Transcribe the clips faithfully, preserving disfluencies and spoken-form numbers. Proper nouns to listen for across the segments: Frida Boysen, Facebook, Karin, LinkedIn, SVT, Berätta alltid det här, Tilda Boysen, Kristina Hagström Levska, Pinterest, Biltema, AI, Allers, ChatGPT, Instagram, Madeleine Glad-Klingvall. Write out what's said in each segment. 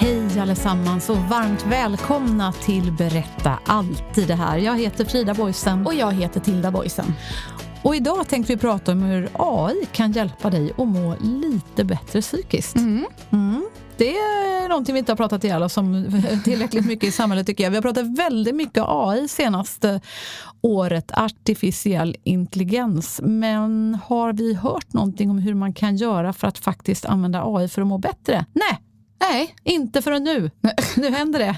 Hej allesammans och varmt välkomna till Berätta alltid det här. Jag heter Frida Boysen. Och jag heter Tilda Boysen. Och idag tänkte vi prata om hur A I kan hjälpa dig att må lite bättre psykiskt. Mm. Mm. Det är någonting vi inte har pratat ihjäl oss om tillräckligt mycket i samhället, tycker jag. Vi har pratat väldigt mycket A I senaste året, artificiell intelligens. Men har vi hört någonting om hur man kan göra för att faktiskt använda A I för att må bättre? Nej! Nej, inte förrän nu. Nu händer det.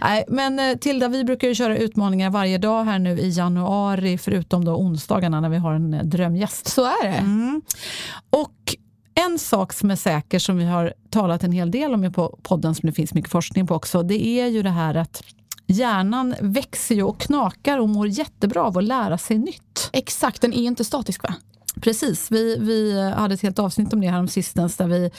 Nej, men Tilda, vi brukar ju köra utmaningar varje dag här nu i januari, förutom då onsdagarna när vi har en drömgäst. Så är det. Mm. Och en sak som är säker, som vi har talat en hel del om i podden, som det finns mycket forskning på också, det är ju det här att hjärnan växer ju och knakar och mår jättebra av att lära sig nytt. Exakt, den är inte statisk, va? Precis, vi, vi hade ett helt avsnitt om det här om sistens, där vi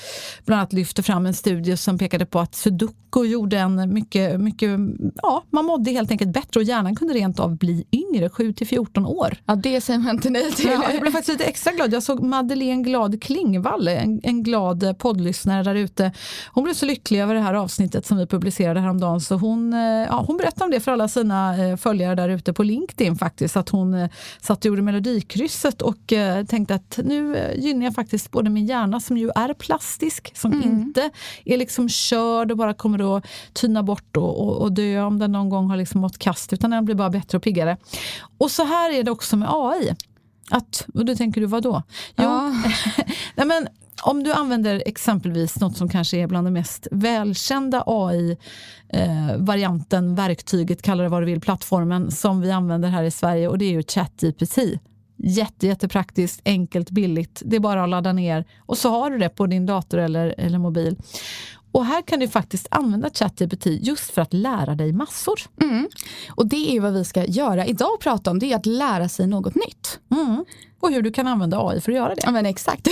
bland annat lyfte fram en studie som pekade på att sudoku gjorde en mycket, mycket, ja, man mådde helt enkelt bättre och hjärnan kunde rent av bli yngre, sju till fjorton år. Ja, det säger man inte nej till. Ja, jag blev faktiskt lite extra glad. Jag såg Madeleine Glad-Klingvall, en, en glad poddlyssnare där ute. Hon blev så lycklig över det här avsnittet som vi publicerade häromdagen, så hon, ja, hon berättade om det för alla sina följare där ute på LinkedIn faktiskt, att hon satt och gjorde melodikrysset och tänkte att nu gynnar jag faktiskt både min hjärna, som ju är plastisk, som mm. inte är liksom körd och bara kommer att tyna bort och, och, och dö om den någon gång har liksom mått kast, utan den blir bara bättre och piggare. Och så här är det också med A I. Att, och då tänker du, vadå? Jo, ja. Nej, men om du använder exempelvis något som kanske är bland de mest välkända A I-varianten, eh, verktyget, kallar det vad du vill, plattformen som vi använder här i Sverige, och det är ju ChatGPT. Jätte, jättepraktiskt, enkelt, billigt. Det är bara att ladda ner. Och så har du det på din dator eller, eller mobil. Och här kan du faktiskt använda ChatGPT just för att lära dig massor. Mm. Och det är vad vi ska göra idag och prata om. Det är att lära sig något nytt. Mm. Och hur du kan använda A I för att göra det. Ja, men exakt.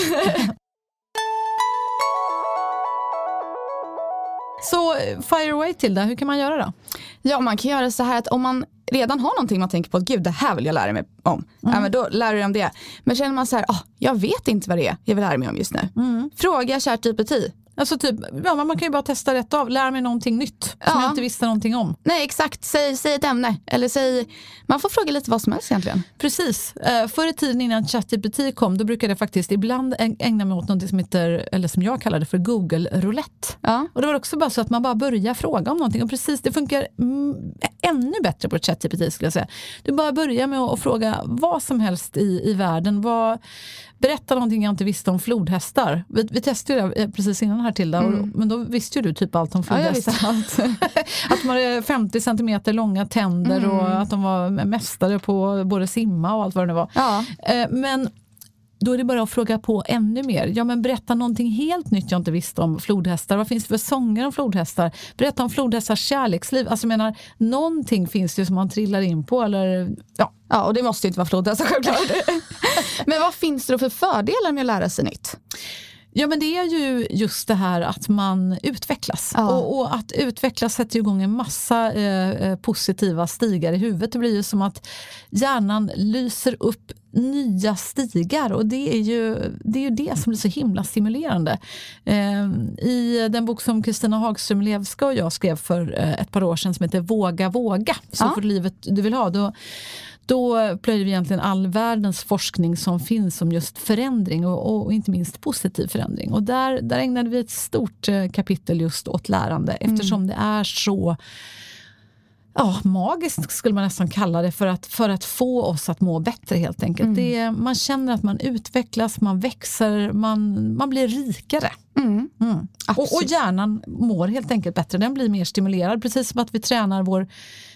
Så fire away, Tilda, hur kan man göra då? Ja, man kan göra så här att om man redan har någonting man tänker på att gud, det här vill jag lära mig om. Mm. Ja, men då lär du dig om det. Men känner man så här, oh, jag vet inte vad det är jag vill lära mig om just nu. Mm. Fråga ChatGPT. Alltså typ, ja, man kan ju bara testa rätt av. Lära mig någonting nytt som ja. jag inte visste någonting om. Nej, exakt. Säg, säg ett ämne. Eller säg, man får fråga lite vad som helst egentligen. Precis. Uh, förr i tiden innan ChatGPT kom, då brukade jag faktiskt ibland ägna mig åt något som heter, eller som jag kallade för Google-roulette. Ja. Och det var också bara så att man bara börjar fråga om någonting. Och precis, det funkar m- ännu bättre på ChatGPT, skulle jag säga. Du bara börjar med att fråga vad som helst i, i världen. Vad, berätta någonting jag inte visste om flodhästar. Vi, vi testade ju det precis innan här. Till, och, mm. men då visste ju du typ allt om flodhästar. Ja, att de hade femtio centimeter långa tänder mm. och att de var mästare på både simma och allt vad det nu var. Ja. Men då är det bara att fråga på ännu mer. Ja, men berätta någonting helt nytt jag inte visste om flodhästar. Vad finns det för sånger om flodhästar? Berätta om flodhästars kärleksliv. Alltså jag menar, någonting finns det ju som man trillar in på. Eller, ja. ja, och det måste ju inte vara flodhästar självklart. Men vad finns det då för fördelar med att lära sig nytt? Ja, men det är ju just det här att man utvecklas. Ja. Och, och att utvecklas sätter igång en massa eh, positiva stigar i huvudet. Det blir ju som att hjärnan lyser upp nya stigar, och det är ju det, är ju det som blir så himla stimulerande. Eh, I den bok som Kristina Hagström Levska och jag skrev för eh, ett par år sedan som heter Våga, våga. Så ja. För livet du vill ha, då då plöjer vi egentligen all världens forskning som finns om just förändring och, och inte minst positiv förändring. Och där, där ägnade vi ett stort kapitel just åt lärande, eftersom mm. det är så ja, magiskt skulle man nästan kalla det, för att, för att få oss att må bättre helt enkelt. Mm. Det, man känner att man utvecklas, man växer, man, man blir rikare. Mm. Mm. Och, och hjärnan mår helt enkelt bättre, den blir mer stimulerad, precis som att vi tränar vår,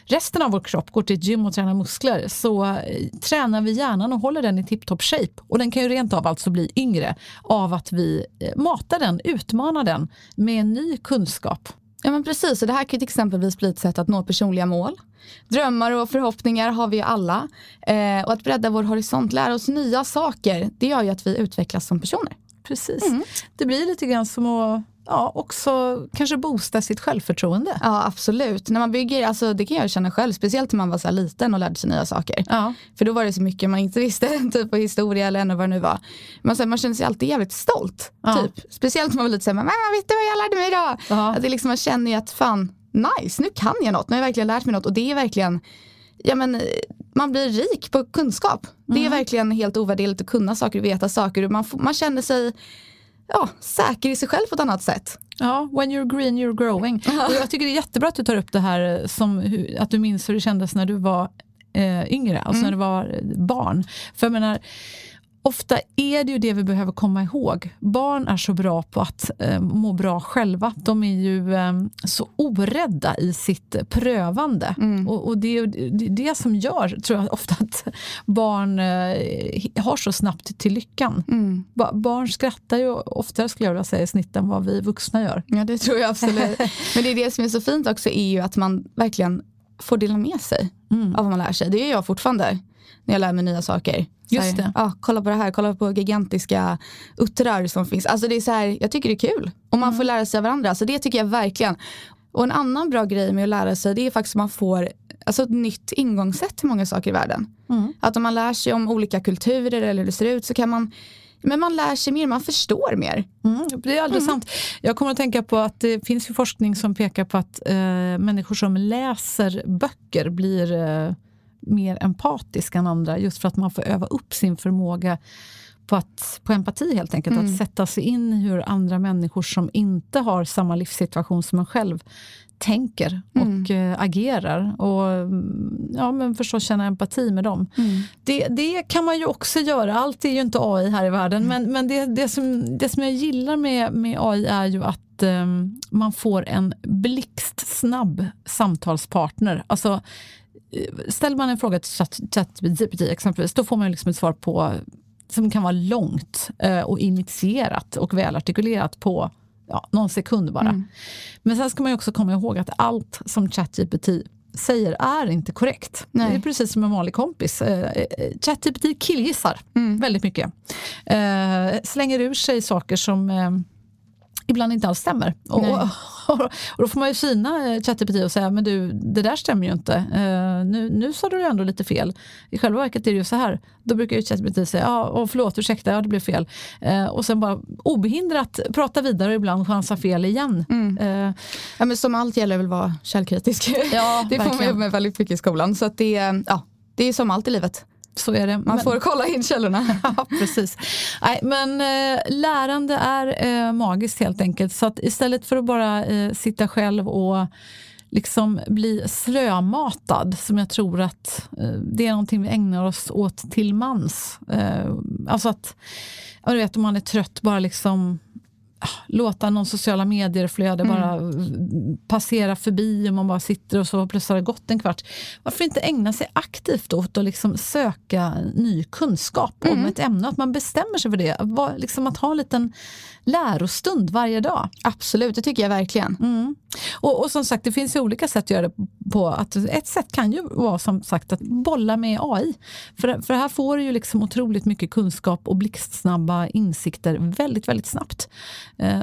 resten av vår kropp, går till gym och tränar muskler, så eh, tränar vi hjärnan och håller den i tip-top shape, och den kan ju rent av alltså bli yngre av att vi eh, matar den, utmanar den med ny kunskap. Ja men precis, och det här kan ju till exempelvis bli ett sätt att nå personliga mål. Drömmar och förhoppningar har vi ju alla. Eh, och att bredda vår horisont, lära oss nya saker, det gör ju att vi utvecklas som personer. Precis, mm. Det blir lite grann som att ja, också kanske boosta sitt självförtroende. Ja absolut, när man bygger, alltså, det kan jag känna själv, speciellt när man var så här liten och lärde sig nya saker. Ja. För då var det så mycket man inte visste, typ på historia eller ännu vad det nu var. Men så här, man känner sig alltid jävligt stolt, ja. Typ. Speciellt när man var lite så här, mamma vet du vad jag lärde mig idag? Att det liksom, man känner ju att fan, nice, nu kan jag något, nu har jag verkligen lärt mig något. Och det är verkligen, ja men man blir rik på kunskap. Mm. Det är verkligen helt ovärderligt att kunna saker och veta saker. Och man, man känner sig ja, säker i sig själv på ett annat sätt. Ja, when you're green you're growing. Uh-huh. Och jag tycker det är jättebra att du tar upp det här, som att du minns hur det kändes när du var eh, yngre, alltså mm. när du var barn. För jag menar, ofta är det ju det vi behöver komma ihåg. Barn är så bra på att eh, må bra själva. De är ju eh, så orädda i sitt prövande. Mm. Och, och det är det, det som gör, tror jag, ofta att barn eh, har så snabbt till lyckan. Mm. Ba- barn skrattar ju oftare, skulle jag vilja säga, i snitt än vad vi vuxna gör. Ja, det tror jag absolut. Men det är det som är så fint också, är ju att man verkligen får dela med sig mm. av vad man lär sig. Det gör jag fortfarande när jag lär mig nya saker. Just här, det. Ja, kolla på det här, kolla på gigantiska uttrar som finns. Alltså det är så här, jag tycker det är kul. Och man mm. får lära sig av varandra, alltså det tycker jag verkligen. Och en annan bra grej med att lära sig, det är faktiskt att man får alltså ett nytt ingångssätt till många saker i världen. Mm. Att om man lär sig om olika kulturer eller hur det ser ut, så kan man, men man lär sig mer, man förstår mer. Mm, det är alldeles mm. sant. Jag kommer att tänka på att det finns ju forskning som pekar på att eh, människor som läser böcker blir... Eh, mer empatisk än andra, just för att man får öva upp sin förmåga på, att, på empati helt enkelt. Mm. Att sätta sig in i hur andra människor som inte har samma livssituation som en själv tänker och mm. agerar, och ja, men förstås känna empati med dem. Mm. Det, det kan man ju också göra. Allt är ju inte A I här i världen, mm. men, men det, det, som, det som jag gillar med, med A I är ju att eh, man får en blixtsnabb samtalspartner. Alltså ställer man en fråga till ChatGPT exempelvis, då får man liksom ett svar på som kan vara långt och initierat och välartikulerat på ja, någon sekund bara. Mm. Men sen ska man ju också komma ihåg att allt som ChatGPT säger är inte korrekt. Nej. Det är precis som en vanlig kompis. ChatGPT killgissar mm. väldigt mycket. Slänger ur sig saker som... ibland inte alls stämmer. Och, och, och då får man ju kina ChatGPT och säga, men du, det där stämmer ju inte. Uh, nu, nu sa du ju ändå lite fel. I själva verket är det ju så här. Då brukar ju ChatGPT säga, ja, och förlåt, ursäkta, ja, det blev fel. Uh, och sen bara obehindrat prata vidare och ibland chansa fel igen. Mm. Uh, ja, men som allt gäller väl vara källkritisk. Ja, det får man ju med väldigt mycket i skolan. Så att det, ja, det är som allt i livet. Så är det. Man men... får kolla in källorna. Ja, precis. Nej, men eh, lärande är eh, magiskt helt enkelt. Så att istället för att bara eh, sitta själv och liksom bli slömatad, som jag tror att eh, det är någonting vi ägnar oss åt till mans. Eh, alltså att, ja, du vet, om man är trött, bara liksom låta någon sociala medierflöde mm. bara passera förbi, och man bara sitter och så plötsligt har det gått en kvart. Varför inte ägna sig aktivt åt att liksom söka ny kunskap mm. om ett ämne, att man bestämmer sig för det, var, liksom att ha en liten lärostund varje dag. Absolut, det tycker jag verkligen. Mm. Och, och som sagt, det finns ju olika sätt att göra det på. Att ett sätt kan ju vara, som sagt, att bolla med A I. För, för här får du ju liksom otroligt mycket kunskap och blixtsnabba insikter väldigt, väldigt snabbt.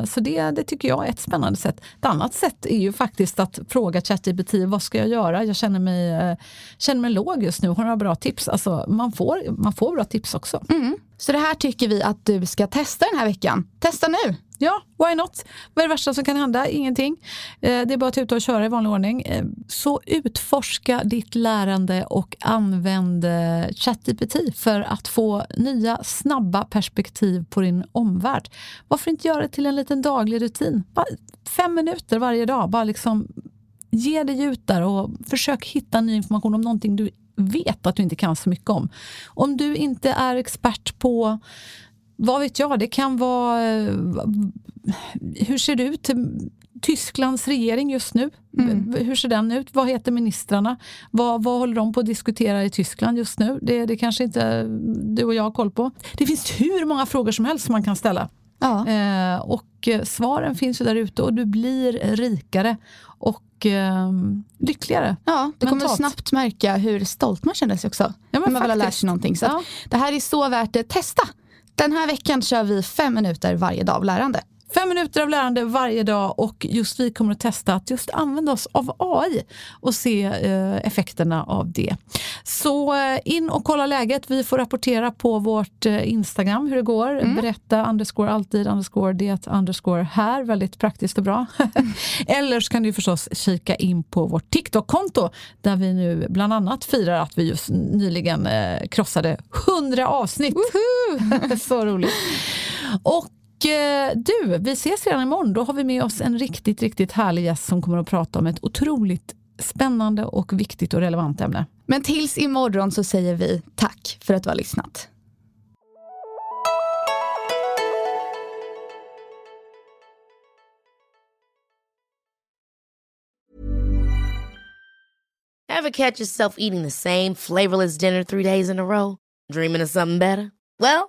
Så det, det tycker jag är ett spännande sätt. Ett annat sätt är ju faktiskt att fråga ChatGPT, vad ska jag göra? Jag känner mig, känner mig låg just nu, har några bra tips? Alltså man får, man får bra tips också. Mm. Så det här tycker vi att du ska testa den här veckan. Testa nu! Ja, why not? Vad är det värsta som kan hända? Ingenting. Det är bara att tuta och köra i vanlig ordning. Så utforska ditt lärande och använd ChatGPT för att få nya, snabba perspektiv på din omvärld. Varför inte göra det till en liten daglig rutin? Bara fem minuter varje dag. Bara liksom ge dig ut där och försök hitta ny information om någonting du vet att du inte kan så mycket om. Om du inte är expert på... Vad vet jag, det kan vara, hur ser det ut? Tysklands regering just nu, mm. hur ser den ut? Vad heter ministrarna? Vad, vad håller de på att diskutera i Tyskland just nu? Det, det kanske inte du och jag har koll på. Det finns hur många frågor som helst som man kan ställa. Ja. Eh, och svaren finns ju där ute och du blir rikare och eh, lyckligare. Ja, du kommer snabbt märka hur stolt man känner sig också. Ja, men när man väl har lärt sig någonting. Så ja. Det här är så värt att testa. Den här veckan kör vi fem minuter varje dag av lärande. Fem minuter av lärande varje dag, och just vi kommer att testa att just använda oss av A I och se eh, effekterna av det. Så eh, in och kolla läget. Vi får rapportera på vårt eh, Instagram hur det går. Mm. Berätta underscore alltid underscore det underscore här. Väldigt praktiskt och bra. Mm. Eller så kan du förstås kika in på vårt TikTok-konto där vi nu bland annat firar att vi just nyligen eh, krossade hundra avsnitt. Så roligt. Och du, vi ses redan imorgon. Då har vi med oss en riktigt, riktigt härlig gäst som kommer att prata om ett otroligt spännande och viktigt och relevant ämne. Men tills imorgon så säger vi tack för att du har lyssnat. Ever catch yourself eating the same flavorless dinner three days in a row? Dreaming of something better? Well,